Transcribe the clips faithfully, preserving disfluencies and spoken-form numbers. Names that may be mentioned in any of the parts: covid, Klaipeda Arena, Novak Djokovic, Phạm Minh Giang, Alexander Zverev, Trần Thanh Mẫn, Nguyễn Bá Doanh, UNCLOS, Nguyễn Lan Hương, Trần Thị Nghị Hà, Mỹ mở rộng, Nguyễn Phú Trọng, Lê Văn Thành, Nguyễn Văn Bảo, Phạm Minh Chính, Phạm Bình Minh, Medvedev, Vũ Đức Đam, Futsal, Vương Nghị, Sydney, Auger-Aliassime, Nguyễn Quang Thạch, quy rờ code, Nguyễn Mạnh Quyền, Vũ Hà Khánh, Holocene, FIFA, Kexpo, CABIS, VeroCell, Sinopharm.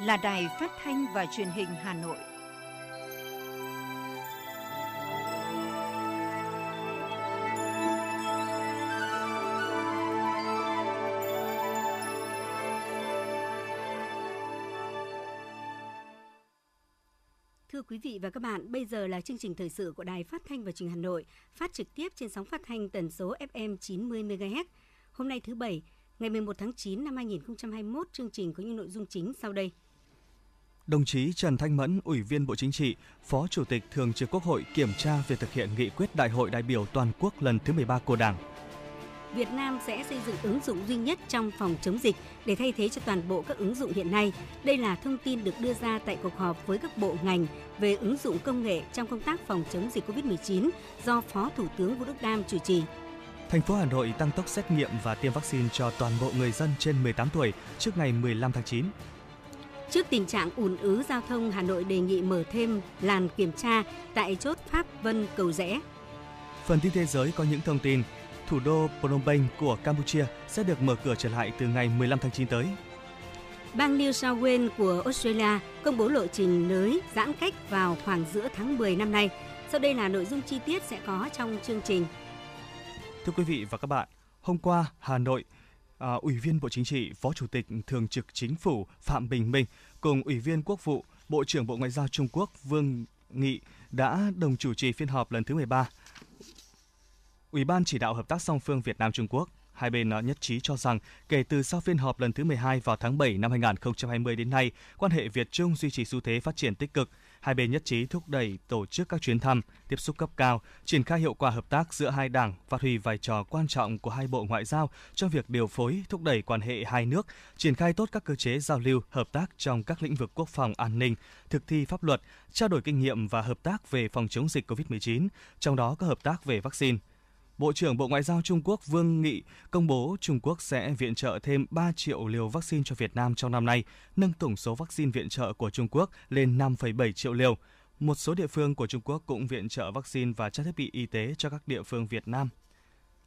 là Đài Phát thanh và Truyền hình Hà Nội. Thưa quý vị và các bạn, bây giờ là chương trình thời sự của Đài Phát thanh và Truyền hình Hà Nội, phát trực tiếp trên sóng phát thanh tần số ép em chín mươi mê ga héc. Hôm nay thứ Bảy, ngày mười một tháng chín năm hai nghìn không trăm hai mươi mốt, chương trình có những nội dung chính sau đây. Đồng chí Trần Thanh Mẫn, Ủy viên Bộ Chính trị, Phó Chủ tịch Thường trực Quốc hội kiểm tra việc thực hiện nghị quyết Đại hội đại biểu toàn quốc lần thứ mười ba của Đảng. Việt Nam sẽ xây dựng ứng dụng duy nhất trong phòng chống dịch để thay thế cho toàn bộ các ứng dụng hiện nay. Đây là thông tin được đưa ra tại cuộc họp với các bộ ngành về ứng dụng công nghệ trong công tác phòng chống dịch cô vít mười chín do Phó Thủ tướng Vũ Đức Đam chủ trì. Thành phố Hà Nội tăng tốc xét nghiệm và tiêm vaccine cho toàn bộ người dân trên mười tám tuổi trước ngày mười lăm tháng chín. Trước tình trạng ùn ứ giao thông, Hà Nội đề nghị mở thêm làn kiểm tra tại chốt Pháp Vân Cầu Rẽ. Phần tin thế giới có những thông tin. Thủ đô Phnom Penh của Campuchia sẽ được mở cửa trở lại từ ngày mười lăm tháng chín tới. Bang New South Wales của Australia công bố lộ trình nới giãn cách vào khoảng giữa tháng mười năm nay. Sau đây là nội dung chi tiết sẽ có trong chương trình. Thưa quý vị và các bạn, hôm qua Hà Nội, à, Ủy viên Bộ Chính trị, Phó Chủ tịch Thường trực Chính phủ Phạm Bình Minh cùng Ủy viên Quốc vụ, Bộ trưởng Bộ Ngoại giao Trung Quốc Vương Nghị đã đồng chủ trì phiên họp lần thứ mười ba. Ủy ban chỉ đạo hợp tác song phương Việt Nam Trung Quốc, hai bên nhất trí cho rằng kể từ sau phiên họp lần thứ mười hai vào tháng bảy năm hai nghìn không trăm hai mươi đến nay, quan hệ Việt Trung duy trì xu thế phát triển tích cực. Hai bên nhất trí thúc đẩy tổ chức các chuyến thăm, tiếp xúc cấp cao, triển khai hiệu quả hợp tác giữa hai đảng, phát huy vai trò quan trọng của hai bộ ngoại giao trong việc điều phối, thúc đẩy quan hệ hai nước, triển khai tốt các cơ chế giao lưu, hợp tác trong các lĩnh vực quốc phòng, an ninh, thực thi pháp luật, trao đổi kinh nghiệm và hợp tác về phòng chống dịch cô vít mười chín, trong đó có hợp tác về vaccine. Bộ trưởng Bộ Ngoại giao Trung Quốc Vương Nghị công bố Trung Quốc sẽ viện trợ thêm ba triệu liều vaccine cho Việt Nam trong năm nay, nâng tổng số vaccine viện trợ của Trung Quốc lên năm phẩy bảy triệu liều. Một số địa phương của Trung Quốc cũng viện trợ vaccine và trang thiết bị y tế cho các địa phương Việt Nam.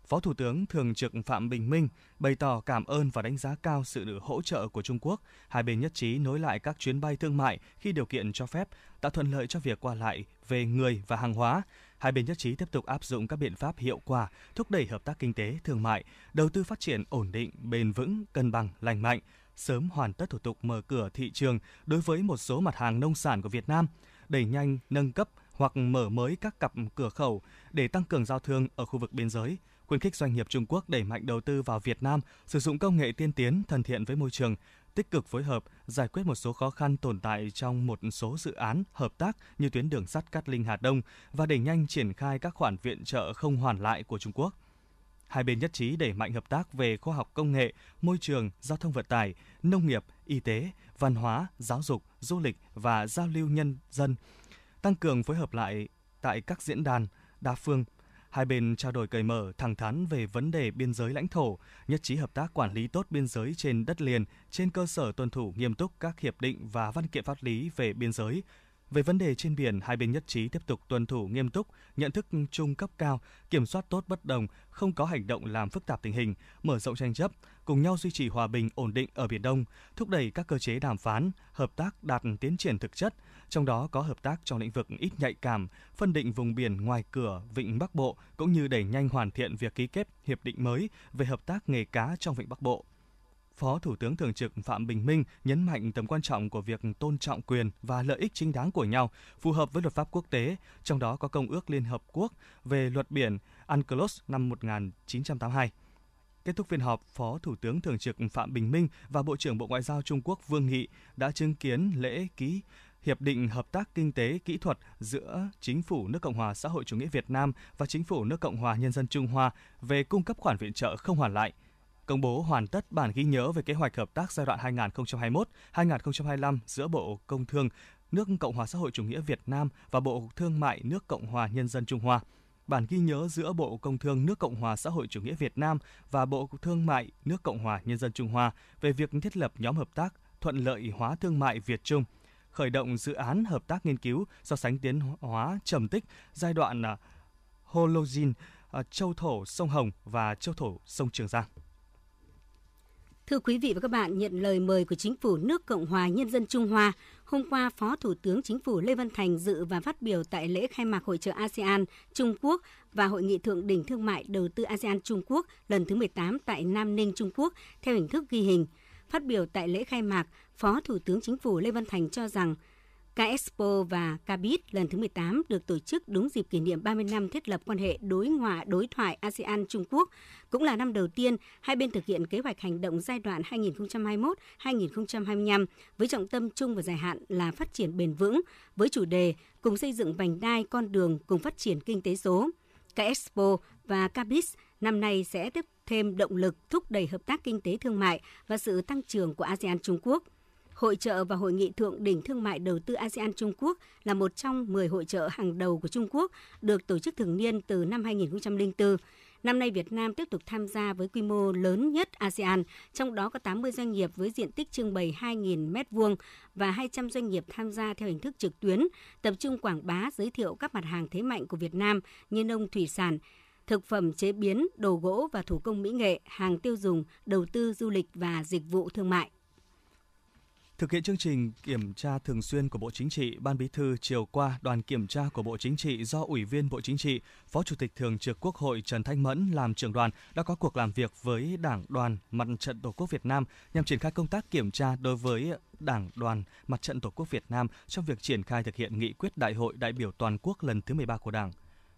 Phó Thủ tướng Thường trực Phạm Bình Minh bày tỏ cảm ơn và đánh giá cao sự hỗ trợ của Trung Quốc. Hai bên nhất trí nối lại các chuyến bay thương mại khi điều kiện cho phép, tạo thuận lợi cho việc qua lại về người và hàng hóa. Hai bên nhất trí tiếp tục áp dụng các biện pháp hiệu quả, thúc đẩy hợp tác kinh tế, thương mại, đầu tư phát triển ổn định, bền vững, cân bằng, lành mạnh, sớm hoàn tất thủ tục mở cửa thị trường đối với một số mặt hàng nông sản của Việt Nam, đẩy nhanh, nâng cấp hoặc mở mới các cặp cửa khẩu để tăng cường giao thương ở khu vực biên giới, khuyến khích doanh nghiệp Trung Quốc đẩy mạnh đầu tư vào Việt Nam, sử dụng công nghệ tiên tiến, thân thiện với môi trường, tích cực phối hợp, giải quyết một số khó khăn tồn tại trong một số dự án hợp tác như tuyến đường sắt Cát Linh - Hà Đông và đẩy nhanh triển khai các khoản viện trợ không hoàn lại của Trung Quốc. Hai bên nhất trí đẩy mạnh hợp tác về khoa học công nghệ, môi trường, giao thông vận tải, nông nghiệp, y tế, văn hóa, giáo dục, du lịch và giao lưu nhân dân, tăng cường phối hợp lại tại các diễn đàn đa phương. Hai bên trao đổi cởi mở, thẳng thắn về vấn đề biên giới lãnh thổ, nhất trí hợp tác quản lý tốt biên giới trên đất liền trên cơ sở tuân thủ nghiêm túc các hiệp định và văn kiện pháp lý về biên giới. Về vấn đề trên biển, hai bên nhất trí tiếp tục tuân thủ nghiêm túc nhận thức chung cấp cao, kiểm soát tốt bất đồng, không có hành động làm phức tạp tình hình, mở rộng tranh chấp, cùng nhau duy trì hòa bình ổn định ở Biển Đông, thúc đẩy các cơ chế đàm phán, hợp tác đạt tiến triển thực chất, trong đó có hợp tác trong lĩnh vực ít nhạy cảm, phân định vùng biển ngoài cửa Vịnh Bắc Bộ, cũng như đẩy nhanh hoàn thiện việc ký kết hiệp định mới về hợp tác nghề cá trong Vịnh Bắc Bộ. Phó Thủ tướng Thường trực Phạm Bình Minh nhấn mạnh tầm quan trọng của việc tôn trọng quyền và lợi ích chính đáng của nhau, phù hợp với luật pháp quốc tế, trong đó có Công ước Liên Hợp Quốc về luật biển UNCLOS năm một nghìn chín trăm tám mươi hai. Kết thúc phiên họp, Phó Thủ tướng Thường trực Phạm Bình Minh và Bộ trưởng Bộ Ngoại giao Trung Quốc Vương Nghị đã chứng kiến lễ ký Hiệp định Hợp tác Kinh tế Kỹ thuật giữa Chính phủ nước Cộng hòa Xã hội Chủ nghĩa Việt Nam và Chính phủ nước Cộng hòa Nhân dân Trung Hoa về cung cấp khoản viện trợ không hoàn lại, công bố hoàn tất bản ghi nhớ về kế hoạch hợp tác giai đoạn hai nghìn không trăm hai mươi mốt đến hai nghìn không trăm hai mươi lăm giữa Bộ Công Thương nước Cộng hòa Xã hội Chủ nghĩa Việt Nam và Bộ Thương mại nước Cộng hòa Nhân dân Trung Hoa, bản ghi nhớ giữa Bộ Công Thương nước Cộng hòa Xã hội Chủ nghĩa Việt Nam và Bộ Thương mại nước Cộng hòa Nhân dân Trung Hoa về việc thiết lập nhóm hợp tác thuận lợi hóa thương mại Việt Trung, khởi động dự án hợp tác nghiên cứu so sánh tiến hóa trầm tích giai đoạn Holocene, Châu thổ sông Hồng và Châu thổ sông Trường Giang. Thưa quý vị và các bạn, nhận lời mời của Chính phủ nước Cộng hòa Nhân dân Trung Hoa, hôm qua Phó Thủ tướng Chính phủ Lê Văn Thành dự và phát biểu tại lễ khai mạc hội chợ a sê an Trung Quốc và hội nghị thượng đỉnh thương mại đầu tư a sê an Trung Quốc lần thứ mười tám tại Nam Ninh, Trung Quốc theo hình thức ghi hình. Phát biểu tại lễ khai mạc, Phó Thủ tướng Chính phủ Lê Văn Thành cho rằng Kexpo và CABIS lần thứ mười tám được tổ chức đúng dịp kỷ niệm ba mươi năm thiết lập quan hệ đối ngoại đối thoại a sê an-Trung Quốc, cũng là năm đầu tiên hai bên thực hiện kế hoạch hành động giai đoạn hai nghìn không trăm hai mươi mốt đến hai nghìn không trăm hai mươi lăm với trọng tâm chung và dài hạn là phát triển bền vững, với chủ đề cùng xây dựng vành đai con đường cùng phát triển kinh tế số. Kexpo và CABIS năm nay sẽ tiếp thêm động lực thúc đẩy hợp tác kinh tế thương mại và sự tăng trưởng của a sê an-Trung Quốc. Hội chợ và hội nghị thượng đỉnh thương mại đầu tư a sê an Trung Quốc là một trong mười hội chợ hàng đầu của Trung Quốc, được tổ chức thường niên từ năm hai nghìn không trăm lẻ bốn. Năm nay, Việt Nam tiếp tục tham gia với quy mô lớn nhất a sê an, trong đó có tám mươi doanh nghiệp với diện tích trưng bày hai nghìn mét vuông và hai trăm doanh nghiệp tham gia theo hình thức trực tuyến, tập trung quảng bá giới thiệu các mặt hàng thế mạnh của Việt Nam như nông thủy sản, thực phẩm chế biến, đồ gỗ và thủ công mỹ nghệ, hàng tiêu dùng, đầu tư du lịch và dịch vụ thương mại. Thực hiện chương trình kiểm tra thường xuyên của Bộ Chính trị, Ban Bí thư chiều qua, đoàn kiểm tra của Bộ Chính trị do Ủy viên Bộ Chính trị, Phó Chủ tịch Thường trực Quốc hội Trần Thanh Mẫn làm trưởng đoàn đã có cuộc làm việc với Đảng đoàn Mặt trận Tổ quốc Việt Nam nhằm triển khai công tác kiểm tra đối với Đảng đoàn Mặt trận Tổ quốc Việt Nam trong việc triển khai thực hiện nghị quyết Đại hội đại biểu toàn quốc lần thứ mười ba của Đảng.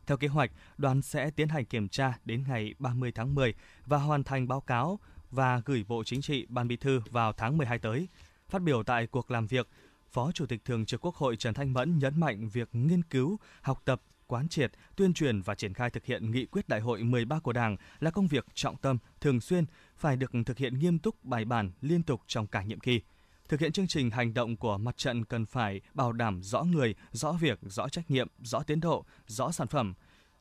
Theo kế hoạch, đoàn sẽ tiến hành kiểm tra đến ngày ba mươi tháng mười và hoàn thành báo cáo và gửi Bộ Chính trị, Ban Bí thư vào tháng mười hai tới. Phát biểu tại cuộc làm việc, Phó Chủ tịch Thường trực Quốc hội Trần Thanh Mẫn nhấn mạnh việc nghiên cứu, học tập, quán triệt, tuyên truyền và triển khai thực hiện nghị quyết Đại hội mười ba của Đảng là công việc trọng tâm, thường xuyên, phải được thực hiện nghiêm túc, bài bản, liên tục trong cả nhiệm kỳ. Thực hiện chương trình hành động của mặt trận cần phải bảo đảm rõ người, rõ việc, rõ trách nhiệm, rõ tiến độ, rõ sản phẩm.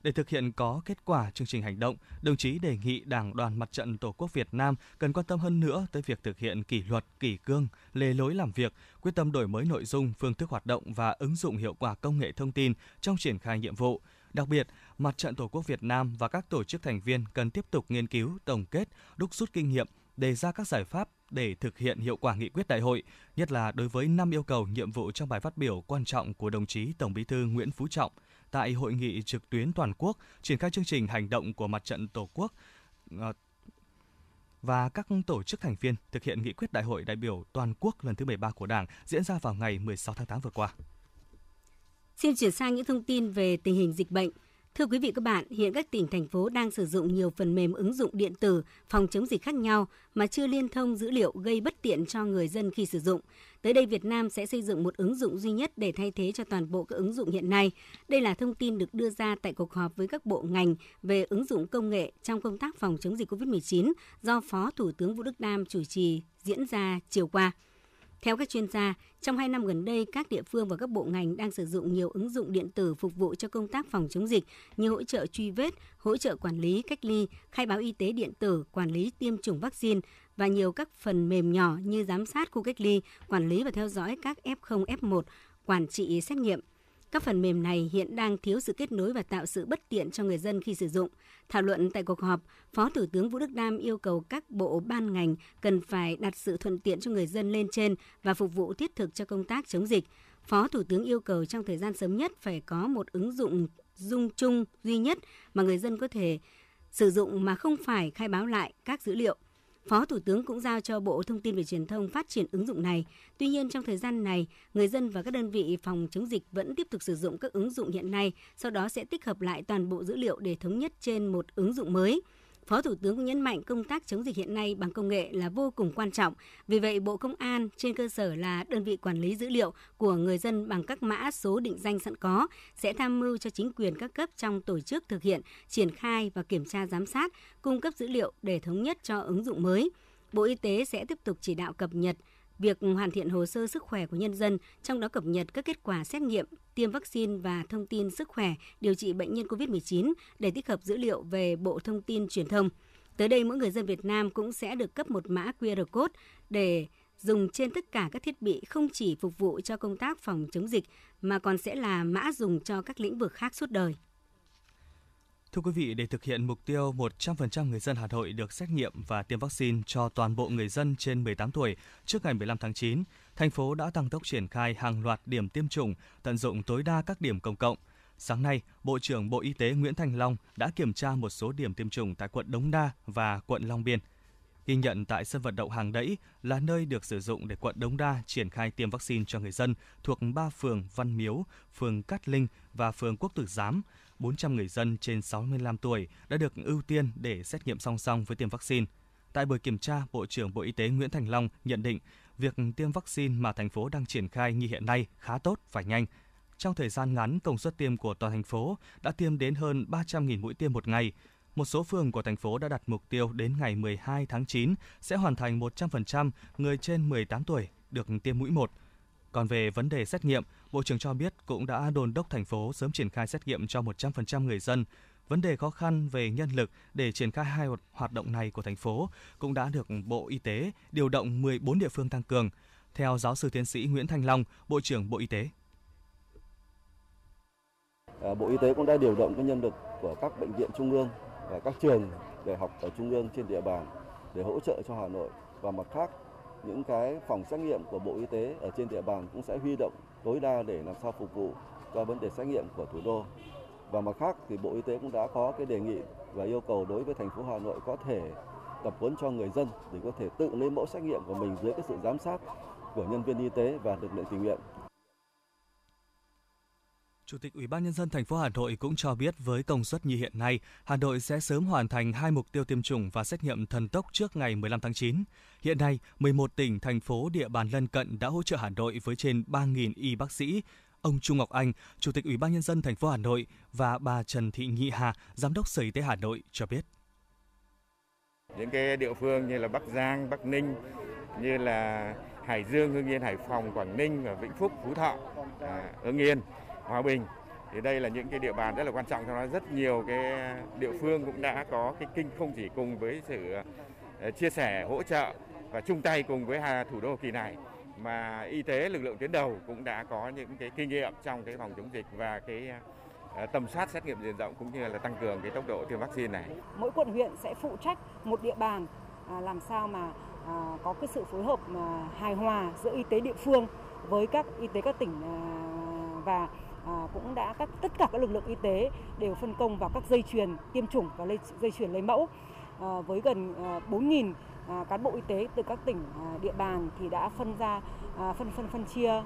Để thực hiện có kết quả chương trình hành động, đồng chí đề nghị Đảng đoàn Mặt trận Tổ quốc Việt Nam cần quan tâm hơn nữa tới việc thực hiện kỷ luật, kỷ cương, lề lối làm việc, quyết tâm đổi mới nội dung, phương thức hoạt động và ứng dụng hiệu quả công nghệ thông tin trong triển khai nhiệm vụ. Đặc biệt, Mặt trận Tổ quốc Việt Nam và các tổ chức thành viên cần tiếp tục nghiên cứu, tổng kết, đúc rút kinh nghiệm, đề ra các giải pháp để thực hiện hiệu quả nghị quyết đại hội, nhất là đối với năm yêu cầu nhiệm vụ trong bài phát biểu quan trọng của đồng chí Tổng Bí thư Nguyễn Phú Trọng tại hội nghị trực tuyến toàn quốc triển khai chương trình hành động của Mặt trận Tổ quốc và các tổ chức thành viên thực hiện nghị quyết đại hội đại biểu toàn quốc lần thứ mười ba của Đảng diễn ra vào ngày mười sáu tháng tám vừa qua. Xin chuyển sang những thông tin về tình hình dịch bệnh. Thưa quý vị các bạn, hiện các tỉnh, thành phố đang sử dụng nhiều phần mềm ứng dụng điện tử phòng chống dịch khác nhau mà chưa liên thông dữ liệu, gây bất tiện cho người dân khi sử dụng. Tới đây, Việt Nam sẽ xây dựng một ứng dụng duy nhất để thay thế cho toàn bộ các ứng dụng hiện nay. Đây là thông tin được đưa ra tại cuộc họp với các bộ ngành về ứng dụng công nghệ trong công tác phòng chống dịch covid mười chín do Phó Thủ tướng Vũ Đức Đam chủ trì diễn ra chiều qua. Theo các chuyên gia, trong hai năm gần đây, các địa phương và các bộ ngành đang sử dụng nhiều ứng dụng điện tử phục vụ cho công tác phòng chống dịch như hỗ trợ truy vết, hỗ trợ quản lý, cách ly, khai báo y tế điện tử, quản lý tiêm chủng vaccine và nhiều các phần mềm nhỏ như giám sát khu cách ly, quản lý và theo dõi các ép không, ép một, quản trị xét nghiệm. Các phần mềm này hiện đang thiếu sự kết nối và tạo sự bất tiện cho người dân khi sử dụng. Thảo luận tại cuộc họp, Phó Thủ tướng Vũ Đức Đam yêu cầu các bộ ban ngành cần phải đặt sự thuận tiện cho người dân lên trên và phục vụ thiết thực cho công tác chống dịch. Phó Thủ tướng yêu cầu trong thời gian sớm nhất phải có một ứng dụng dung chung duy nhất mà người dân có thể sử dụng mà không phải khai báo lại các dữ liệu. Phó Thủ tướng cũng giao cho Bộ Thông tin và Truyền thông phát triển ứng dụng này. Tuy nhiên, trong thời gian này, người dân và các đơn vị phòng chống dịch vẫn tiếp tục sử dụng các ứng dụng hiện nay, sau đó sẽ tích hợp lại toàn bộ dữ liệu để thống nhất trên một ứng dụng mới. Phó Thủ tướng cũng nhấn mạnh công tác chống dịch hiện nay bằng công nghệ là vô cùng quan trọng. Vì vậy, Bộ Công an trên cơ sở là đơn vị quản lý dữ liệu của người dân bằng các mã số định danh sẵn có sẽ tham mưu cho chính quyền các cấp trong tổ chức thực hiện, triển khai và kiểm tra giám sát, cung cấp dữ liệu để thống nhất cho ứng dụng mới. Bộ Y tế sẽ tiếp tục chỉ đạo cập nhật việc hoàn thiện hồ sơ sức khỏe của nhân dân, trong đó cập nhật các kết quả xét nghiệm, tiêm vaccine và thông tin sức khỏe, điều trị bệnh nhân covid mười chín để tích hợp dữ liệu về Bộ Thông tin Truyền thông. Tới đây, mỗi người dân Việt Nam cũng sẽ được cấp một mã quy rờ code để dùng trên tất cả các thiết bị, không chỉ phục vụ cho công tác phòng chống dịch mà còn sẽ là mã dùng cho các lĩnh vực khác suốt đời. Thưa quý vị, để thực hiện mục tiêu một trăm phần trăm người dân Hà Nội được xét nghiệm và tiêm vaccine cho toàn bộ người dân trên mười tám tuổi trước ngày mười lăm tháng chín, thành phố đã tăng tốc triển khai hàng loạt điểm tiêm chủng, tận dụng tối đa các điểm công cộng. Sáng nay, Bộ trưởng Bộ Y tế Nguyễn Thành Long đã kiểm tra một số điểm tiêm chủng tại quận Đống Đa và quận Long Biên. Ghi nhận tại sân vận động Hàng Đẫy là nơi được sử dụng để quận Đống Đa triển khai tiêm vaccine cho người dân thuộc ba phường Văn Miếu, phường Cát Linh và phường Quốc Tử Giám. bốn trăm người dân trên sáu mươi lăm tuổi đã được ưu tiên để xét nghiệm song song với tiêm vaccine. Tại buổi kiểm tra, Bộ trưởng Bộ Y tế Nguyễn Thành Long nhận định việc tiêm vaccine mà thành phố đang triển khai như hiện nay khá tốt và nhanh. Trong thời gian ngắn, công suất tiêm của toàn thành phố đã tiêm đến hơn ba trăm nghìn mũi tiêm một ngày. Một số phường của thành phố đã đặt mục tiêu đến ngày mười hai tháng chín sẽ hoàn thành một trăm phần trăm người trên mười tám tuổi được tiêm mũi một. Còn về vấn đề xét nghiệm, Bộ trưởng cho biết cũng đã đôn đốc thành phố sớm triển khai xét nghiệm cho một trăm phần trăm người dân. Vấn đề khó khăn về nhân lực để triển khai hai hoạt động này của thành phố cũng đã được Bộ Y tế điều động mười bốn địa phương tăng cường. Theo giáo sư tiến sĩ Nguyễn Thành Long, Bộ trưởng Bộ Y tế. Bộ Y tế cũng đã điều động các nhân lực của các bệnh viện trung ương và các trường đại học ở trung ương trên địa bàn để hỗ trợ cho Hà Nội, và mặt khác những cái phòng xét nghiệm của Bộ Y tế ở trên địa bàn cũng sẽ huy động tối đa để làm sao phục vụ cho vấn đề xét nghiệm của thủ đô. Và mặt khác thì Bộ Y tế cũng đã có cái đề nghị và yêu cầu đối với thành phố Hà Nội có thể tập huấn cho người dân để có thể tự lấy mẫu xét nghiệm của mình dưới cái sự giám sát của nhân viên y tế và lực lượng tình nguyện. Chủ tịch Ủy ban Nhân dân thành phố Hà Nội cũng cho biết với công suất như hiện nay, Hà Nội sẽ sớm hoàn thành hai mục tiêu tiêm chủng và xét nghiệm thần tốc trước ngày mười lăm tháng chín. Hiện nay, mười một tỉnh, thành phố, địa bàn lân cận đã hỗ trợ Hà Nội với trên ba nghìn y bác sĩ. Ông Trung Ngọc Anh, Chủ tịch Ủy ban Nhân dân thành phố Hà Nội và bà Trần Thị Nghị Hà, Giám đốc Sở Y tế Hà Nội cho biết. Những cái địa phương như là Bắc Giang, Bắc Ninh, như là Hải Dương, Hưng Yên, Hải Phòng, Quảng Ninh và Vĩnh Phúc, Phú Thọ, à, Hưng Yên, Hòa Bình, thì đây là những cái địa bàn rất là quan trọng, trong đó rất nhiều cái địa phương cũng đã có cái kinh không chỉ cùng với sự chia sẻ, hỗ trợ và chung tay cùng với Hà thủ đô kỳ này, mà y tế lực lượng tuyến đầu cũng đã có những cái kinh nghiệm trong cái phòng chống dịch và cái tầm soát xét nghiệm diện rộng cũng như là tăng cường cái tốc độ tiêm vaccine này. Mỗi quận huyện sẽ phụ trách một địa bàn, làm sao mà có cái sự phối hợp hài hòa giữa y tế địa phương với các y tế các tỉnh, và À, cũng đã các tất cả các lực lượng y tế đều phân công vào các dây chuyền tiêm chủng và lây, dây chuyền lấy mẫu. À, với gần à, bốn nghìn à, cán bộ y tế từ các tỉnh à, địa bàn thì đã phân ra à, phân phân phân chia à,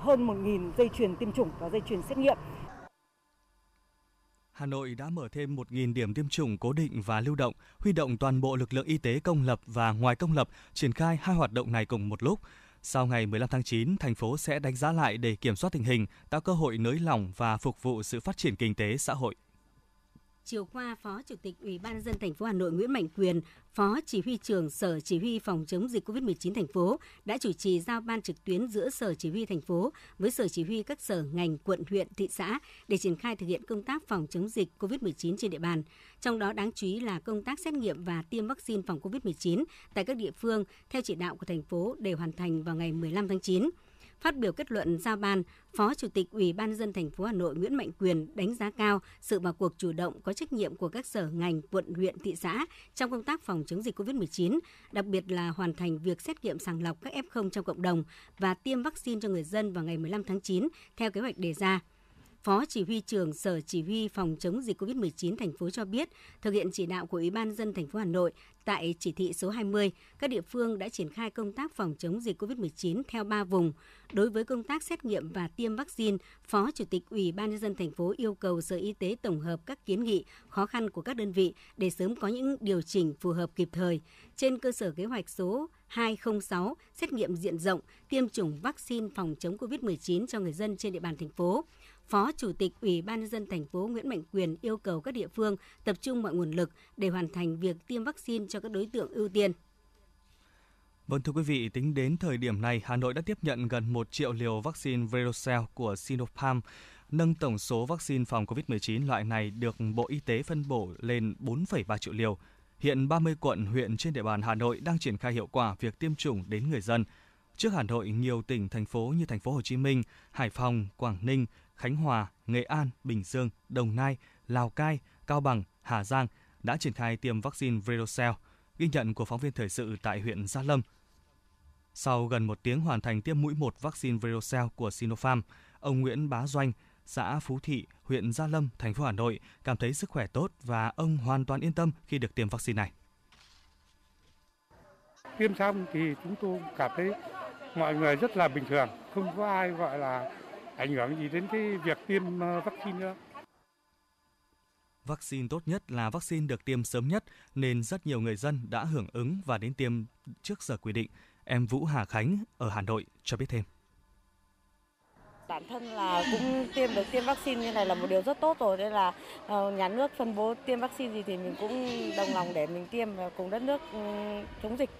hơn một nghìn dây chuyền tiêm chủng và dây chuyền xét nghiệm. Hà Nội đã mở thêm một nghìn điểm tiêm chủng cố định và lưu động, huy động toàn bộ lực lượng y tế công lập và ngoài công lập triển khai hai hoạt động này cùng một lúc. Sau ngày mười lăm tháng chín, thành phố sẽ đánh giá lại để kiểm soát tình hình, tạo cơ hội nới lỏng và phục vụ sự phát triển kinh tế xã hội. Chiều qua, Phó Chủ tịch Ủy ban nhân dân thành phố Hà Nội Nguyễn Mạnh Quyền, Phó Chỉ huy trưởng Sở Chỉ huy phòng chống dịch covid mười chín thành phố đã chủ trì giao ban trực tuyến giữa Sở Chỉ huy thành phố với Sở Chỉ huy các sở ngành, quận, huyện, thị xã để triển khai thực hiện công tác phòng chống dịch covid mười chín trên địa bàn. Trong đó đáng chú ý là công tác xét nghiệm và tiêm vaccine phòng covid mười chín tại các địa phương theo chỉ đạo của thành phố để hoàn thành vào ngày mười lăm tháng chín. Phát biểu kết luận giao ban, Phó Chủ tịch Ủy ban nhân dân thành phố Hà Nội Nguyễn Mạnh Quyền đánh giá cao sự vào cuộc chủ động có trách nhiệm của các sở ngành, quận, huyện, thị xã trong công tác phòng chống dịch covid mười chín, đặc biệt là hoàn thành việc xét nghiệm sàng lọc các ép không trong cộng đồng và tiêm vaccine cho người dân vào ngày mười lăm tháng chín theo kế hoạch đề ra. Phó Chỉ huy trưởng Sở Chỉ huy phòng chống dịch covid mười chín thành phố cho biết, thực hiện chỉ đạo của Ủy ban nhân dân thành phố Hà Nội tại chỉ thị số hai mươi, các địa phương đã triển khai công tác phòng chống dịch covid mười chín theo ba vùng. Đối với công tác xét nghiệm và tiêm vaccine, Phó Chủ tịch Ủy ban nhân dân thành phố yêu cầu Sở Y tế tổng hợp các kiến nghị, khó khăn của các đơn vị để sớm có những điều chỉnh phù hợp kịp thời. Trên cơ sở kế hoạch số hai không sáu, xét nghiệm diện rộng, tiêm chủng vaccine phòng chống covid mười chín cho người dân trên địa bàn thành phố, Phó Chủ tịch Ủy ban nhân dân thành phố Nguyễn Mạnh Quyền yêu cầu các địa phương tập trung mọi nguồn lực để hoàn thành việc tiêm vaccine cho các đối tượng ưu tiên. Vâng, thưa quý vị, tính đến thời điểm này, Hà Nội đã tiếp nhận gần một triệu liều vaccine VeroCell của Sinopharm, nâng tổng số vaccine phòng covid mười chín loại này được Bộ Y tế phân bổ lên bốn phẩy ba triệu liều. Hiện ba mươi quận, huyện trên địa bàn Hà Nội đang triển khai hiệu quả việc tiêm chủng đến người dân. Trước Hà Nội, nhiều tỉnh, thành phố như thành phố Hồ Chí Minh, Hải Phòng, Quảng Ninh, Khánh Hòa, Nghệ An, Bình Dương, Đồng Nai, Lào Cai, Cao Bằng, Hà Giang đã triển khai tiêm vaccine VeroCell, ghi nhận của phóng viên thời sự tại huyện Gia Lâm. Sau gần một tiếng hoàn thành tiêm mũi một vaccine VeroCell của Sinopharm, ông Nguyễn Bá Doanh, xã Phú Thị, huyện Gia Lâm, thành phố Hà Nội cảm thấy sức khỏe tốt và ông hoàn toàn yên tâm khi được tiêm vaccine này. Tiêm xong thì chúng tôi cảm thấy mọi người rất là bình thường, không có ai gọi là ảnh hưởng gì đến cái việc tiêm vaccine nữa. Vaccine tốt nhất là vaccine được tiêm sớm nhất nên rất nhiều người dân đã hưởng ứng và đến tiêm trước giờ quy định. Em Vũ Hà Khánh ở Hà Nội cho biết thêm. Bản thân là cũng tiêm được tiêm vaccine như này là một điều rất tốt rồi. Nên là nhà nước phân bố tiêm vaccine gì thì mình cũng đồng lòng để mình tiêm và cùng đất nước chống dịch.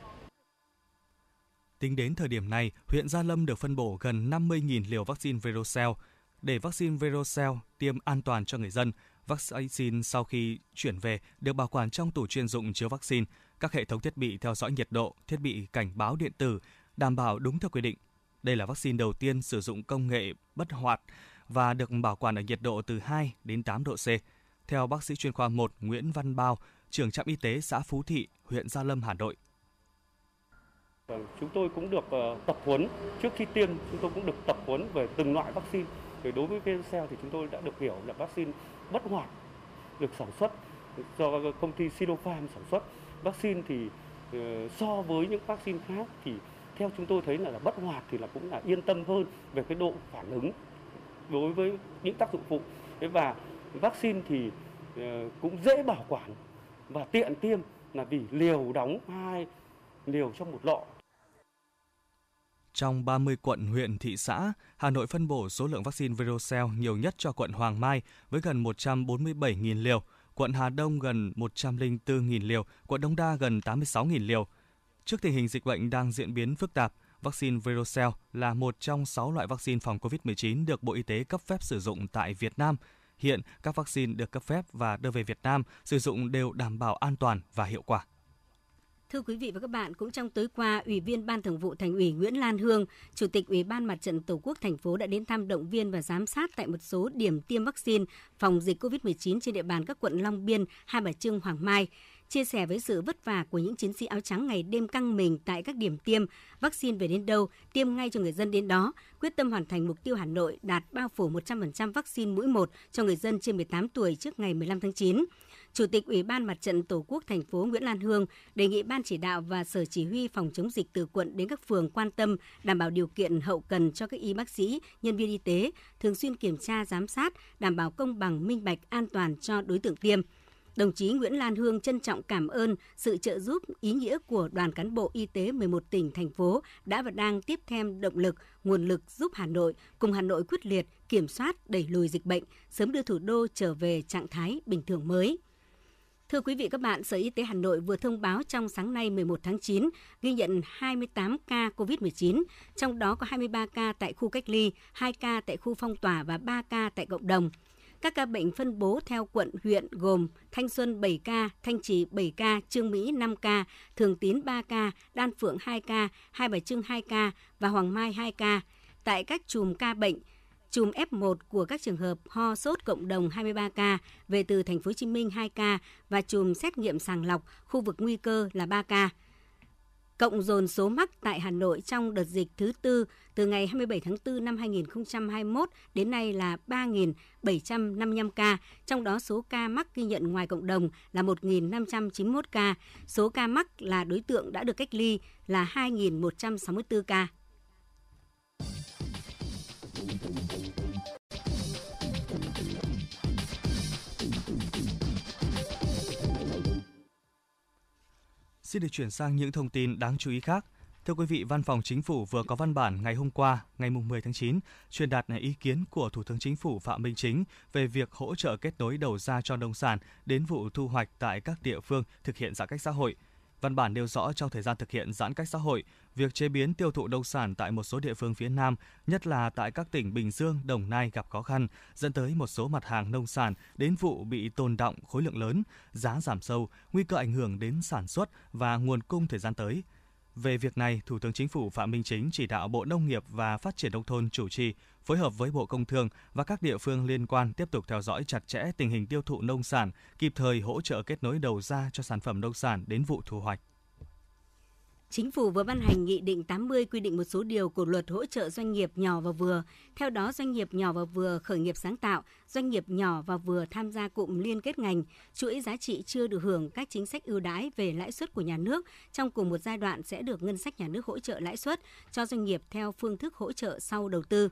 Tính đến thời điểm này, huyện Gia Lâm được phân bổ gần năm mươi nghìn liều vaccine VeroCell. Để vaccine VeroCell tiêm an toàn cho người dân, vaccine sau khi chuyển về được bảo quản trong tủ chuyên dụng chứa vaccine, các hệ thống thiết bị theo dõi nhiệt độ, thiết bị cảnh báo điện tử, đảm bảo đúng theo quy định. Đây là vaccine đầu tiên sử dụng công nghệ bất hoạt và được bảo quản ở nhiệt độ từ hai đến tám độ C. Theo bác sĩ chuyên khoa một Nguyễn Văn Bảo, trưởng trạm y tế xã Phú Thị, huyện Gia Lâm, Hà Nội. Chúng tôi cũng được tập huấn, trước khi tiêm chúng tôi cũng được tập huấn về từng loại vaccine. Đối với VeroCell thì chúng tôi đã được hiểu là vaccine bất hoạt được sản xuất do công ty Sinopharm sản xuất. Vaccine thì so với những vaccine khác thì theo chúng tôi thấy là, là bất hoạt thì là cũng là yên tâm hơn về cái độ phản ứng đối với những tác dụng phụ. Và vaccine thì cũng dễ bảo quản và tiện tiêm là vì liều đóng hai liều trong một lọ. Trong ba mươi quận, huyện, thị xã, Hà Nội phân bổ số lượng vaccine VeroCell nhiều nhất cho quận Hoàng Mai với gần một trăm bốn mươi bảy nghìn liều, quận Hà Đông gần một trăm lẻ bốn nghìn liều, quận Đống Đa gần tám mươi sáu nghìn liều. Trước tình hình dịch bệnh đang diễn biến phức tạp, vaccine VeroCell là một trong sáu loại vaccine phòng covid mười chín được Bộ Y tế cấp phép sử dụng tại Việt Nam. Hiện, các vaccine được cấp phép và đưa về Việt Nam sử dụng đều đảm bảo an toàn và hiệu quả. Thưa quý vị và các bạn, cũng trong tối qua, Ủy viên Ban Thường vụ Thành ủy Nguyễn Lan Hương, Chủ tịch Ủy ban Mặt trận Tổ quốc thành phố đã đến thăm, động viên và giám sát tại một số điểm tiêm vaccine phòng dịch covid mười chín trên địa bàn các quận Long Biên, Hai Bà Trưng, Hoàng Mai. Chia sẻ với sự vất vả của những chiến sĩ áo trắng ngày đêm căng mình tại các điểm tiêm, vaccine về đến đâu, tiêm ngay cho người dân đến đó, quyết tâm hoàn thành mục tiêu Hà Nội đạt bao phủ một trăm phần trăm vaccine mũi một cho người dân trên mười tám tuổi trước ngày mười lăm tháng chín. Chủ tịch Ủy ban Mặt trận Tổ quốc thành phố Nguyễn Lan Hương đề nghị Ban chỉ đạo và Sở chỉ huy phòng chống dịch từ quận đến các phường quan tâm đảm bảo điều kiện hậu cần cho các y bác sĩ, nhân viên y tế, thường xuyên kiểm tra, giám sát, đảm bảo công bằng, minh bạch, an toàn cho đối tượng tiêm. Đồng chí Nguyễn Lan Hương trân trọng cảm ơn sự trợ giúp ý nghĩa của đoàn cán bộ y tế mười một tỉnh, thành phố đã và đang tiếp thêm động lực, nguồn lực giúp Hà Nội, cùng Hà Nội quyết liệt, kiểm soát, đẩy lùi dịch bệnh, sớm đưa thủ đô trở về trạng thái bình thường mới. Thưa quý vị các bạn, Sở Y tế Hà Nội vừa thông báo trong sáng nay mười một tháng chín ghi nhận hai mươi tám ca covid mười chín, trong đó có hai mươi ba ca tại khu cách ly, hai ca tại khu phong tỏa và ba ca tại cộng đồng. Các ca bệnh phân bố theo quận, huyện gồm Thanh Xuân bảy ca, Thanh Trì bảy ca, Chương Mỹ năm ca, Thường Tín ba ca, Đan Phượng hai ca, Hai Bà Trưng hai ca và Hoàng Mai hai ca. Tại các chùm ca bệnh, chùm ép một của các trường hợp ho sốt cộng đồng hai mươi ba ca, về từ thành phố Hồ Chí Minh hai ca và chùm xét nghiệm sàng lọc khu vực nguy cơ là ba ca. Cộng dồn số mắc tại Hà Nội trong đợt dịch thứ tư từ ngày hai mươi bảy tháng tư năm hai nghìn không trăm hai mươi mốt đến nay là ba nghìn bảy trăm năm mươi lăm ca, trong đó số ca mắc ghi nhận ngoài cộng đồng là một nghìn năm trăm chín mươi mốt ca, số ca mắc là đối tượng đã được cách ly là hai nghìn một trăm sáu mươi tư ca. Xin được chuyển sang những thông tin đáng chú ý khác. Thưa quý vị, Văn phòng Chính phủ vừa có văn bản ngày hôm qua, ngày mười tháng chín, truyền đạt ý kiến của Thủ tướng Chính phủ Phạm Minh Chính về việc hỗ trợ kết nối đầu ra cho nông sản đến vụ thu hoạch tại các địa phương thực hiện giãn cách xã hội. Văn bản nêu rõ trong thời gian thực hiện giãn cách xã hội, việc chế biến tiêu thụ nông sản tại một số địa phương phía Nam, nhất là tại các tỉnh Bình Dương, Đồng Nai gặp khó khăn, dẫn tới một số mặt hàng nông sản đến vụ bị tồn đọng khối lượng lớn, giá giảm sâu, nguy cơ ảnh hưởng đến sản xuất và nguồn cung thời gian tới. Về việc này, Thủ tướng Chính phủ Phạm Minh Chính chỉ đạo Bộ Nông nghiệp và Phát triển Nông thôn chủ trì, phối hợp với Bộ Công Thương và các địa phương liên quan tiếp tục theo dõi chặt chẽ tình hình tiêu thụ nông sản, kịp thời hỗ trợ kết nối đầu ra cho sản phẩm nông sản đến vụ thu hoạch. Chính phủ vừa ban hành Nghị định tám mươi quy định một số điều của Luật hỗ trợ doanh nghiệp nhỏ và vừa. Theo đó, doanh nghiệp nhỏ và vừa khởi nghiệp sáng tạo, doanh nghiệp nhỏ và vừa tham gia cụm liên kết ngành, chuỗi giá trị chưa được hưởng các chính sách ưu đãi về lãi suất của nhà nước trong cùng một giai đoạn sẽ được ngân sách nhà nước hỗ trợ lãi suất cho doanh nghiệp theo phương thức hỗ trợ sau đầu tư.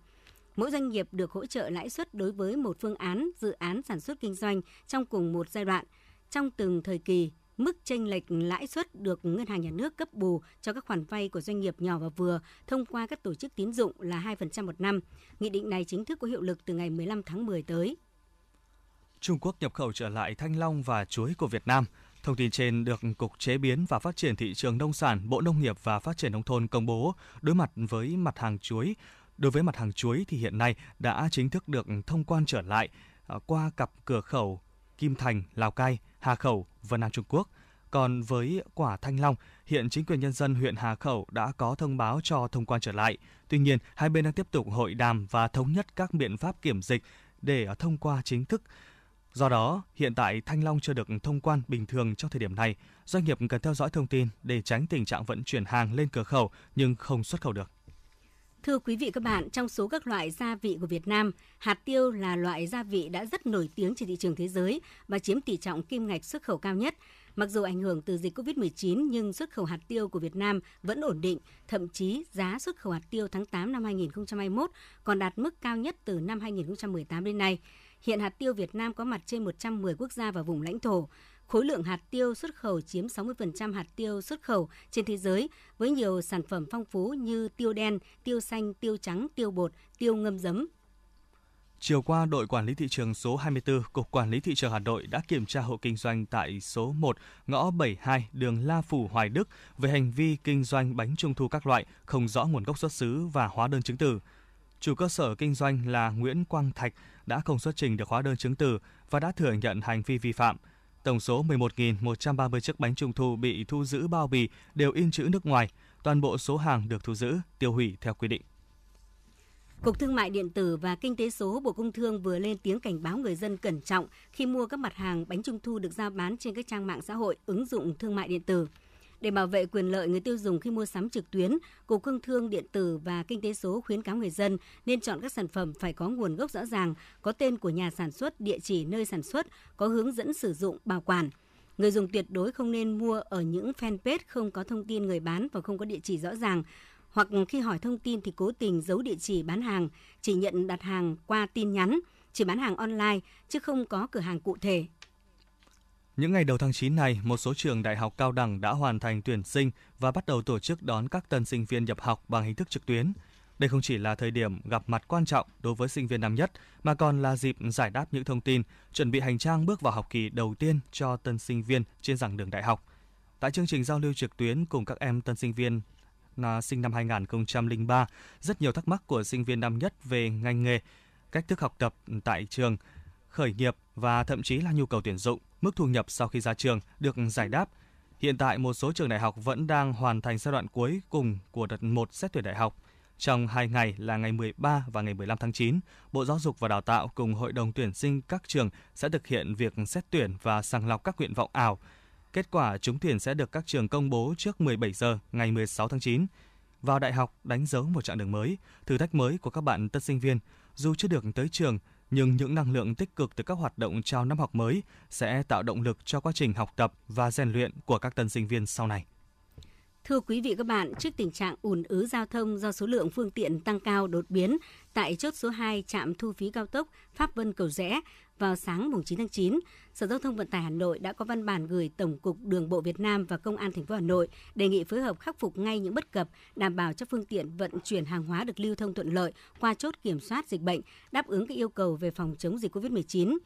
Mỗi doanh nghiệp được hỗ trợ lãi suất đối với một phương án, dự án sản xuất kinh doanh trong cùng một giai đoạn, trong từng thời kỳ. Mức chênh lệch lãi suất được Ngân hàng Nhà nước cấp bù cho các khoản vay của doanh nghiệp nhỏ và vừa thông qua các tổ chức tín dụng là hai phần trăm một năm. Nghị định này chính thức có hiệu lực từ ngày mười lăm tháng mười tới. Trung Quốc nhập khẩu trở lại thanh long và chuối của Việt Nam. Thông tin trên được Cục Chế biến và Phát triển Thị trường Nông sản, Bộ Nông nghiệp và Phát triển Nông thôn công bố đối mặt với mặt hàng chuối. Đối với mặt hàng chuối thì hiện nay đã chính thức được thông quan trở lại qua cặp cửa khẩu Kim Thành, Lào Cai, Hà Khẩu, Vân Nam Trung Quốc. Còn với quả thanh long, hiện chính quyền nhân dân huyện Hà Khẩu đã có thông báo cho thông quan trở lại. Tuy nhiên, hai bên đang tiếp tục hội đàm và thống nhất các biện pháp kiểm dịch để thông qua chính thức. Do đó, hiện tại thanh long chưa được thông quan bình thường trong thời điểm này. Doanh nghiệp cần theo dõi thông tin để tránh tình trạng vận chuyển hàng lên cửa khẩu nhưng không xuất khẩu được. Thưa quý vị các bạn, trong số các loại gia vị của Việt Nam, hạt tiêu là loại gia vị đã rất nổi tiếng trên thị trường thế giới và chiếm tỷ trọng kim ngạch xuất khẩu cao nhất. Mặc dù ảnh hưởng từ dịch covid mười chín nhưng xuất khẩu hạt tiêu của Việt Nam vẫn ổn định, thậm chí giá xuất khẩu hạt tiêu tháng tám năm hai không hai mốt còn đạt mức cao nhất từ năm hai không một tám đến nay. Hiện hạt tiêu Việt Nam có mặt trên một trăm mười quốc gia và vùng lãnh thổ. Khối lượng hạt tiêu xuất khẩu chiếm sáu mươi phần trăm hạt tiêu xuất khẩu trên thế giới với nhiều sản phẩm phong phú như tiêu đen, tiêu xanh, tiêu trắng, tiêu bột, tiêu ngâm giấm. Chiều qua, đội quản lý thị trường số hai mươi tư, Cục Quản lý Thị trường Hà Nội đã kiểm tra hộ kinh doanh tại số một, ngõ bảy mươi hai, đường La Phủ, Hoài Đức về hành vi kinh doanh bánh trung thu các loại không rõ nguồn gốc xuất xứ và hóa đơn chứng từ. Chủ cơ sở kinh doanh là Nguyễn Quang Thạch đã không xuất trình được hóa đơn chứng từ và đã thừa nhận hành vi vi phạm. Tổng số mười một nghìn một trăm ba mươi chiếc bánh trung thu bị thu giữ bao bì đều in chữ nước ngoài. Toàn bộ số hàng được thu giữ, tiêu hủy theo quy định. Cục Thương mại Điện tử và Kinh tế số Bộ Công Thương vừa lên tiếng cảnh báo người dân cẩn trọng khi mua các mặt hàng bánh trung thu được rao bán trên các trang mạng xã hội, ứng dụng thương mại điện tử. Để bảo vệ quyền lợi người tiêu dùng khi mua sắm trực tuyến, Cục Công Thương Điện tử và Kinh tế số khuyến cáo người dân nên chọn các sản phẩm phải có nguồn gốc rõ ràng, có tên của nhà sản xuất, địa chỉ nơi sản xuất, có hướng dẫn sử dụng, bảo quản. Người dùng tuyệt đối không nên mua ở những fanpage không có thông tin người bán và không có địa chỉ rõ ràng, hoặc khi hỏi thông tin thì cố tình giấu địa chỉ bán hàng, chỉ nhận đặt hàng qua tin nhắn, chỉ bán hàng online chứ không có cửa hàng cụ thể. Những ngày đầu tháng chín này, một số trường đại học cao đẳng đã hoàn thành tuyển sinh và bắt đầu tổ chức đón các tân sinh viên nhập học bằng hình thức trực tuyến. Đây không chỉ là thời điểm gặp mặt quan trọng đối với sinh viên năm nhất, mà còn là dịp giải đáp những thông tin, chuẩn bị hành trang bước vào học kỳ đầu tiên cho tân sinh viên trên giảng đường đại học. Tại chương trình giao lưu trực tuyến cùng các em tân sinh viên là sinh năm hai nghìn không trăm lẻ ba, rất nhiều thắc mắc của sinh viên năm nhất về ngành nghề, cách thức học tập tại trường, khởi nghiệp và thậm chí là nhu cầu tuyển dụng, mức thu nhập sau khi ra trường được giải đáp. Hiện tại, một số trường đại học vẫn đang hoàn thành giai đoạn cuối cùng của đợt một xét tuyển đại học. Trong hai ngày là ngày mười ba và ngày mười lăm tháng chín, Bộ Giáo dục và Đào tạo cùng Hội đồng tuyển sinh các trường sẽ thực hiện việc xét tuyển và sàng lọc các nguyện vọng ảo. Kết quả trúng tuyển sẽ được các trường công bố trước mười bảy giờ ngày mười sáu tháng chín. Vào đại học đánh dấu một chặng đường mới, thử thách mới của các bạn tân sinh viên. Dù chưa được tới trường, nhưng những năng lượng tích cực từ các hoạt động chào năm học mới sẽ tạo động lực cho quá trình học tập và rèn luyện của các tân sinh viên sau này. Thưa quý vị các bạn, trước tình trạng ùn ứ giao thông do số lượng phương tiện tăng cao đột biến tại chốt số hai trạm thu phí cao tốc Pháp Vân Cầu Giẽ vào sáng mùng chín tháng chín, Sở Giao thông Vận tải Hà Nội đã có văn bản gửi Tổng cục Đường bộ Việt Nam và Công an thành phố Hà Nội đề nghị phối hợp khắc phục ngay những bất cập, đảm bảo cho phương tiện vận chuyển hàng hóa được lưu thông thuận lợi qua chốt kiểm soát dịch bệnh, đáp ứng các yêu cầu về phòng chống dịch covid mười chín.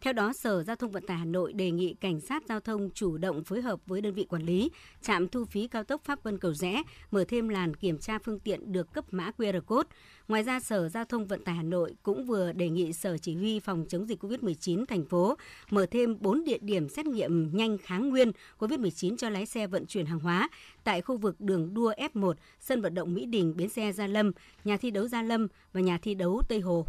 Theo đó, Sở Giao thông Vận tải Hà Nội đề nghị cảnh sát giao thông chủ động phối hợp với đơn vị quản lý, trạm thu phí cao tốc Pháp Vân Cầu Giẽ, mở thêm làn kiểm tra phương tiện được cấp mã quy rờ code. Ngoài ra, Sở Giao thông Vận tải Hà Nội cũng vừa đề nghị Sở Chỉ huy Phòng chống dịch covid mười chín thành phố mở thêm bốn địa điểm xét nghiệm nhanh kháng nguyên covid mười chín cho lái xe vận chuyển hàng hóa tại khu vực đường đua ép một, sân vận động Mỹ Đình, bến xe Gia Lâm, nhà thi đấu Gia Lâm và nhà thi đấu Tây Hồ.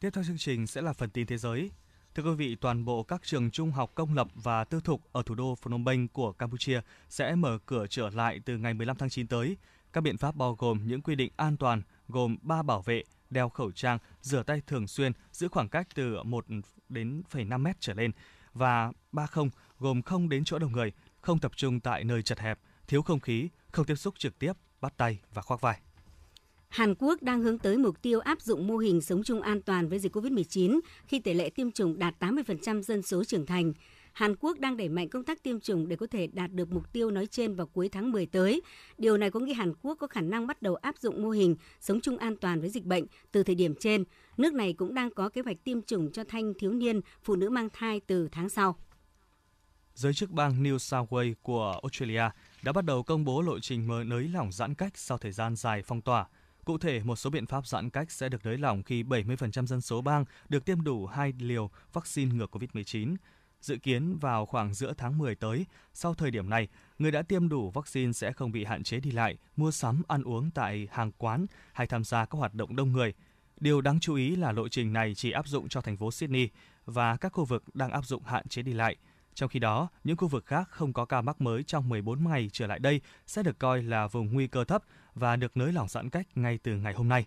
Tiếp theo chương trình sẽ là phần tin thế giới. Thưa quý vị, toàn bộ các trường trung học công lập và tư thục ở thủ đô Phnom Penh của Campuchia sẽ mở cửa trở lại từ ngày mười lăm tháng chín tới. Các biện pháp bao gồm những quy định an toàn gồm ba bảo vệ, đeo khẩu trang, rửa tay thường xuyên, giữ khoảng cách từ một đến một phẩy năm mét trở lên, và ba không gồm không đến chỗ đông người, không tập trung tại nơi chật hẹp, thiếu không khí, không tiếp xúc trực tiếp, bắt tay và khoác vai. Hàn Quốc đang hướng tới mục tiêu áp dụng mô hình sống chung an toàn với dịch covid mười chín khi tỷ lệ tiêm chủng đạt tám mươi phần trăm dân số trưởng thành. Hàn Quốc đang đẩy mạnh công tác tiêm chủng để có thể đạt được mục tiêu nói trên vào cuối tháng mười tới. Điều này có nghĩa Hàn Quốc có khả năng bắt đầu áp dụng mô hình sống chung an toàn với dịch bệnh từ thời điểm trên. Nước này cũng đang có kế hoạch tiêm chủng cho thanh thiếu niên, phụ nữ mang thai từ tháng sau. Giới chức bang New South Wales của Australia đã bắt đầu công bố lộ trình mới nới lỏng giãn cách sau thời gian dài phong tỏa. Cụ thể, một số biện pháp giãn cách sẽ được nới lỏng khi bảy mươi phần trăm dân số bang được tiêm đủ hai liều vaccine ngừa covid mười chín. Dự kiến vào khoảng giữa tháng mười tới, sau thời điểm này, người đã tiêm đủ vaccine sẽ không bị hạn chế đi lại, mua sắm, ăn uống tại hàng quán hay tham gia các hoạt động đông người. Điều đáng chú ý là lộ trình này chỉ áp dụng cho thành phố Sydney và các khu vực đang áp dụng hạn chế đi lại. Trong khi đó, những khu vực khác không có ca mắc mới trong mười bốn ngày trở lại đây sẽ được coi là vùng nguy cơ thấp và được nới lỏng giãn cách ngay từ ngày hôm nay.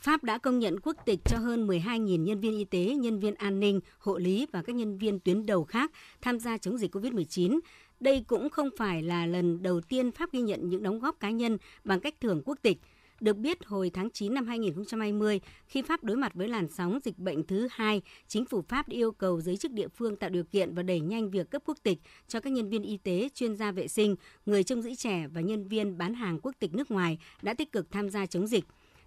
Pháp đã công nhận quốc tịch cho hơn mười hai nghìn nhân viên y tế, nhân viên an ninh, hộ lý và các nhân viên tuyến đầu khác tham gia chống dịch covid mười chín. Đây cũng không phải là lần đầu tiên Pháp ghi nhận những đóng góp cá nhân bằng cách thưởng quốc tịch. Được biết, hồi tháng chín năm hai nghìn không trăm hai mươi, khi Pháp đối mặt với làn sóng dịch bệnh thứ hai, chính phủ Pháp đã yêu cầu giới chức địa phương tạo điều kiện và đẩy nhanh việc cấp quốc tịch cho các nhân viên y tế, chuyên gia vệ sinh, người trông giữ trẻ và nhân viên bán hàng quốc tịch nước ngoài đã tích cực tham gia chống dịch.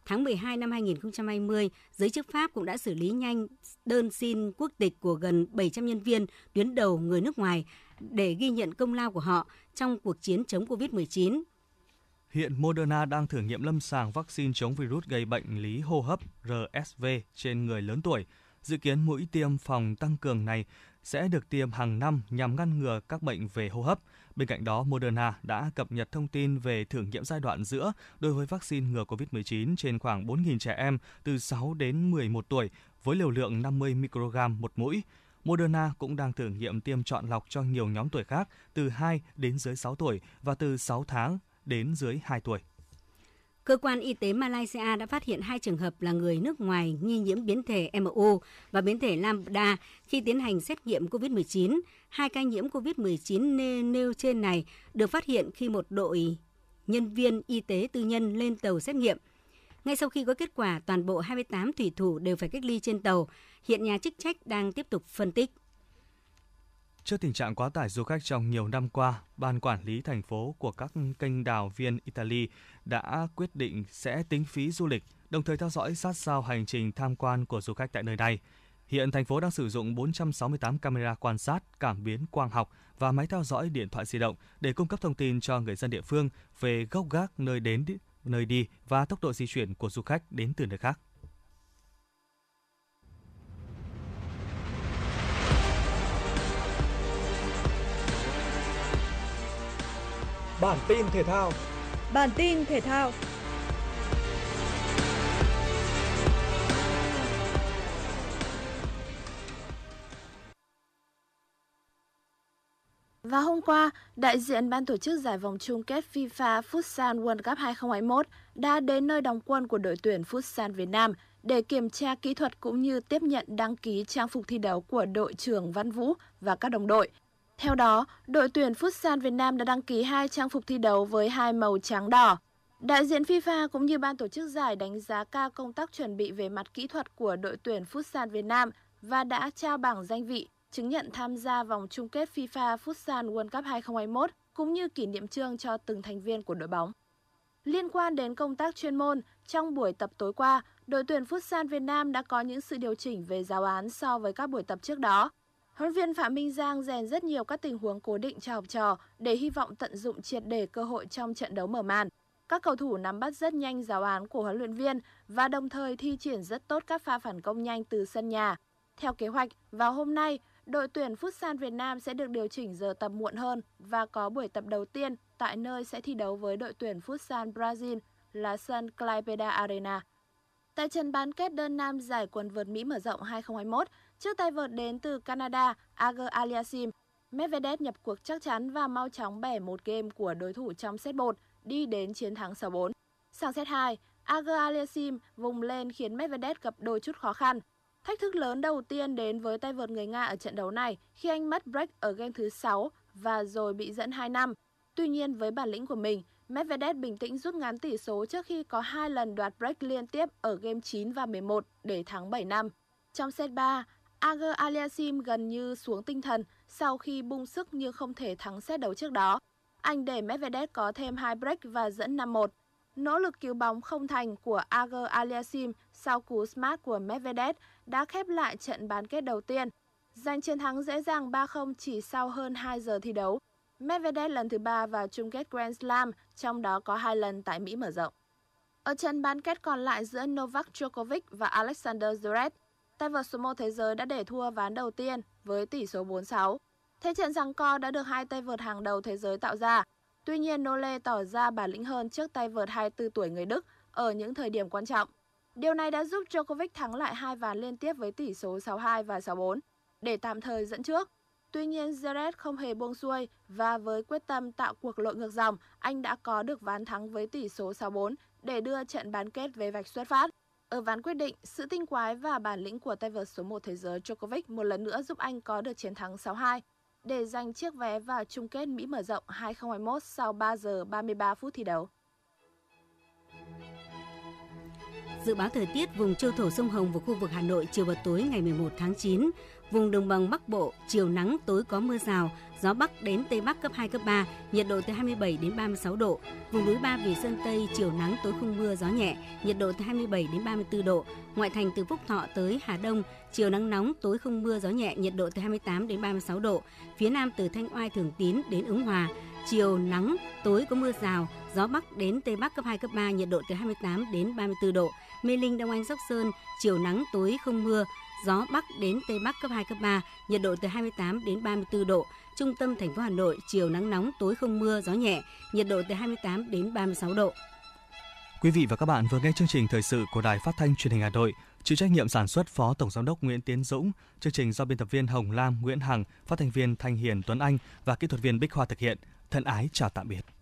Tháng mười hai năm hai nghìn không trăm hai mươi, giới chức Pháp cũng đã xử lý nhanh đơn xin quốc tịch của gần bảy trăm nhân viên tuyến đầu người nước ngoài để ghi nhận công lao của họ trong cuộc chiến chống covid mười chín. Hiện Moderna đang thử nghiệm lâm sàng vaccine chống virus gây bệnh lý hô hấp R S V trên người lớn tuổi. Dự kiến mũi tiêm phòng tăng cường này sẽ được tiêm hàng năm nhằm ngăn ngừa các bệnh về hô hấp. Bên cạnh đó, Moderna đã cập nhật thông tin về thử nghiệm giai đoạn giữa đối với vaccine ngừa covid mười chín trên khoảng bốn nghìn trẻ em từ sáu đến mười một tuổi với liều lượng năm mươi microgram một mũi. Moderna cũng đang thử nghiệm tiêm chọn lọc cho nhiều nhóm tuổi khác từ hai đến dưới sáu tuổi và từ sáu tháng đến dưới hai tuổi. Cơ quan y tế Malaysia đã phát hiện hai trường hợp là người nước ngoài nghi nhiễm biến thể em o và biến thể Lambda khi tiến hành xét nghiệm covid mười chín. Hai ca nhiễm covid mười chín nêu trên này được phát hiện khi một đội nhân viên y tế tư nhân lên tàu xét nghiệm. Ngay sau khi có kết quả, toàn bộ hai mươi tám thủy thủ đều phải cách ly trên tàu. Hiện nhà chức trách đang tiếp tục phân tích. Trước tình trạng quá tải du khách trong nhiều năm qua, Ban Quản lý thành phố của các kênh đào viên Italy đã quyết định sẽ tính phí du lịch, đồng thời theo dõi sát sao hành trình tham quan của du khách tại nơi này. Hiện thành phố đang sử dụng bốn trăm sáu mươi tám camera quan sát, cảm biến quang học và máy theo dõi điện thoại di động để cung cấp thông tin cho người dân địa phương về gốc gác nơi đến, nơi đi và tốc độ di chuyển của du khách đến từ nơi khác. Bản tin thể thao. Bản tin thể thao. Và hôm qua, đại diện ban tổ chức giải vòng chung kết FIFA Futsal World Cup hai không hai mốt đã đến nơi đóng quân của đội tuyển Futsal Việt Nam để kiểm tra kỹ thuật cũng như tiếp nhận đăng ký trang phục thi đấu của đội trưởng Văn Vũ và các đồng đội. Theo đó, đội tuyển Futsal Việt Nam đã đăng ký hai trang phục thi đấu với hai màu trắng đỏ. Đại diện FIFA cũng như ban tổ chức giải đánh giá cao công tác chuẩn bị về mặt kỹ thuật của đội tuyển Futsal Việt Nam và đã trao bảng danh vị, chứng nhận tham gia vòng chung kết FIFA Futsal World Cup hai không hai mốt cũng như kỷ niệm chương cho từng thành viên của đội bóng. Liên quan đến công tác chuyên môn, trong buổi tập tối qua, đội tuyển Futsal Việt Nam đã có những sự điều chỉnh về giáo án so với các buổi tập trước đó. Huấn luyện viên Phạm Minh Giang rèn rất nhiều các tình huống cố định cho học trò để hy vọng tận dụng triệt để cơ hội trong trận đấu mở màn. Các cầu thủ nắm bắt rất nhanh giáo án của huấn luyện viên và đồng thời thi triển rất tốt các pha phản công nhanh từ sân nhà. Theo kế hoạch, vào hôm nay, đội tuyển Futsal Việt Nam sẽ được điều chỉnh giờ tập muộn hơn và có buổi tập đầu tiên tại nơi sẽ thi đấu với đội tuyển Futsal Brazil là sân Klaipeda Arena. Tại trận bán kết đơn nam giải quần vợt Mỹ mở rộng hai không hai mốt, trước tay vợt đến từ Canada Auger-Aliassime, Medvedev nhập cuộc chắc chắn và mau chóng bẻ một game của đối thủ trong set một, đi đến chiến thắng sáu bốn. Sang set hai, Auger-Aliassime vùng lên khiến Medvedev gặp đôi chút khó khăn. Thách thức lớn đầu tiên đến với tay vợt người Nga ở trận đấu này khi anh mất break ở game thứ sáu và rồi bị dẫn hai năm. Tuy nhiên với bản lĩnh của mình, Medvedev bình tĩnh rút ngắn tỷ số trước khi có hai lần đoạt break liên tiếp ở game chín và mười một để thắng bảy năm. Trong set ba, Auger-Aliassime gần như xuống tinh thần sau khi bung sức nhưng không thể thắng set đấu trước đó. Anh để Medvedev có thêm hai break và dẫn năm một. Nỗ lực cứu bóng không thành của Auger-Aliassime sau cú smart của Medvedev đã khép lại trận bán kết đầu tiên, giành chiến thắng dễ dàng ba không chỉ sau hơn hai giờ thi đấu. Medvedev lần thứ ba vào chung kết Grand Slam, trong đó có hai lần tại Mỹ mở rộng. Ở trận bán kết còn lại giữa Novak Djokovic và Alexander Zverev, tay vợt số một thế giới đã để thua ván đầu tiên với tỷ số bốn sáu. Thế trận giằng co đã được hai tay vợt hàng đầu thế giới tạo ra. Tuy nhiên, Nole tỏ ra bản lĩnh hơn trước tay vợt hai mươi tư tuổi người Đức ở những thời điểm quan trọng. Điều này đã giúp Djokovic thắng lại hai ván liên tiếp với tỷ số sáu hai và sáu bốn để tạm thời dẫn trước. Tuy nhiên, Zverev không hề buông xuôi và với quyết tâm tạo cuộc lội ngược dòng, anh đã có được ván thắng với tỷ số sáu bốn để đưa trận bán kết về vạch xuất phát. Ở ván quyết định, sự tinh quái và bản lĩnh của tay vợt số một thế giới Djokovic một lần nữa giúp anh có được chiến thắng sáu hai để giành chiếc vé vào chung kết Mỹ mở rộng hai không hai mốt sau ba giờ ba mươi ba phút thi đấu. Dự báo thời tiết vùng châu thổ sông Hồng và khu vực Hà Nội chiều và tối ngày mười một tháng chín, vùng đồng bằng Bắc Bộ chiều nắng, tối có mưa rào, gió Bắc đến Tây Bắc cấp hai, cấp ba, nhiệt độ từ hai mươi bảy đến ba mươi sáu độ. Vùng núi Ba Vì Sơn Tây chiều nắng, tối không mưa, gió nhẹ, nhiệt độ từ hai mươi bảy đến ba mươi tư độ. Ngoại thành từ Phúc Thọ tới Hà Đông chiều nắng nóng, tối không mưa, gió nhẹ, nhiệt độ từ hai mươi tám đến ba mươi sáu độ. Phía Nam từ Thanh Oai, Thường Tín đến Ứng Hòa chiều nắng, tối có mưa rào, gió Bắc đến Tây Bắc cấp hai, cấp ba, nhiệt độ từ hai mươi tám đến ba mươi tư độ. Mê Linh, Đông Anh, Sóc Sơn chiều nắng, tối không mưa, gió Bắc đến Tây Bắc cấp hai, cấp ba, nhiệt độ từ hai mươi tám đến ba mươi tư độ. Trung tâm thành phố Hà Nội chiều nắng nóng, tối không mưa, gió nhẹ, nhiệt độ từ hai mươi tám đến ba mươi sáu độ. Quý vị và các bạn vừa nghe chương trình thời sự của Đài Phát thanh Truyền hình Hà Nội, chịu trách nhiệm sản xuất Phó Tổng giám đốc Nguyễn Tiến Dũng, chương trình do biên tập viên Hồng Lam, Nguyễn Hằng, phát thanh viên Thanh Hiền, Tuấn Anh và kỹ thuật viên Bích Hoa thực hiện. Thân ái chào tạm biệt.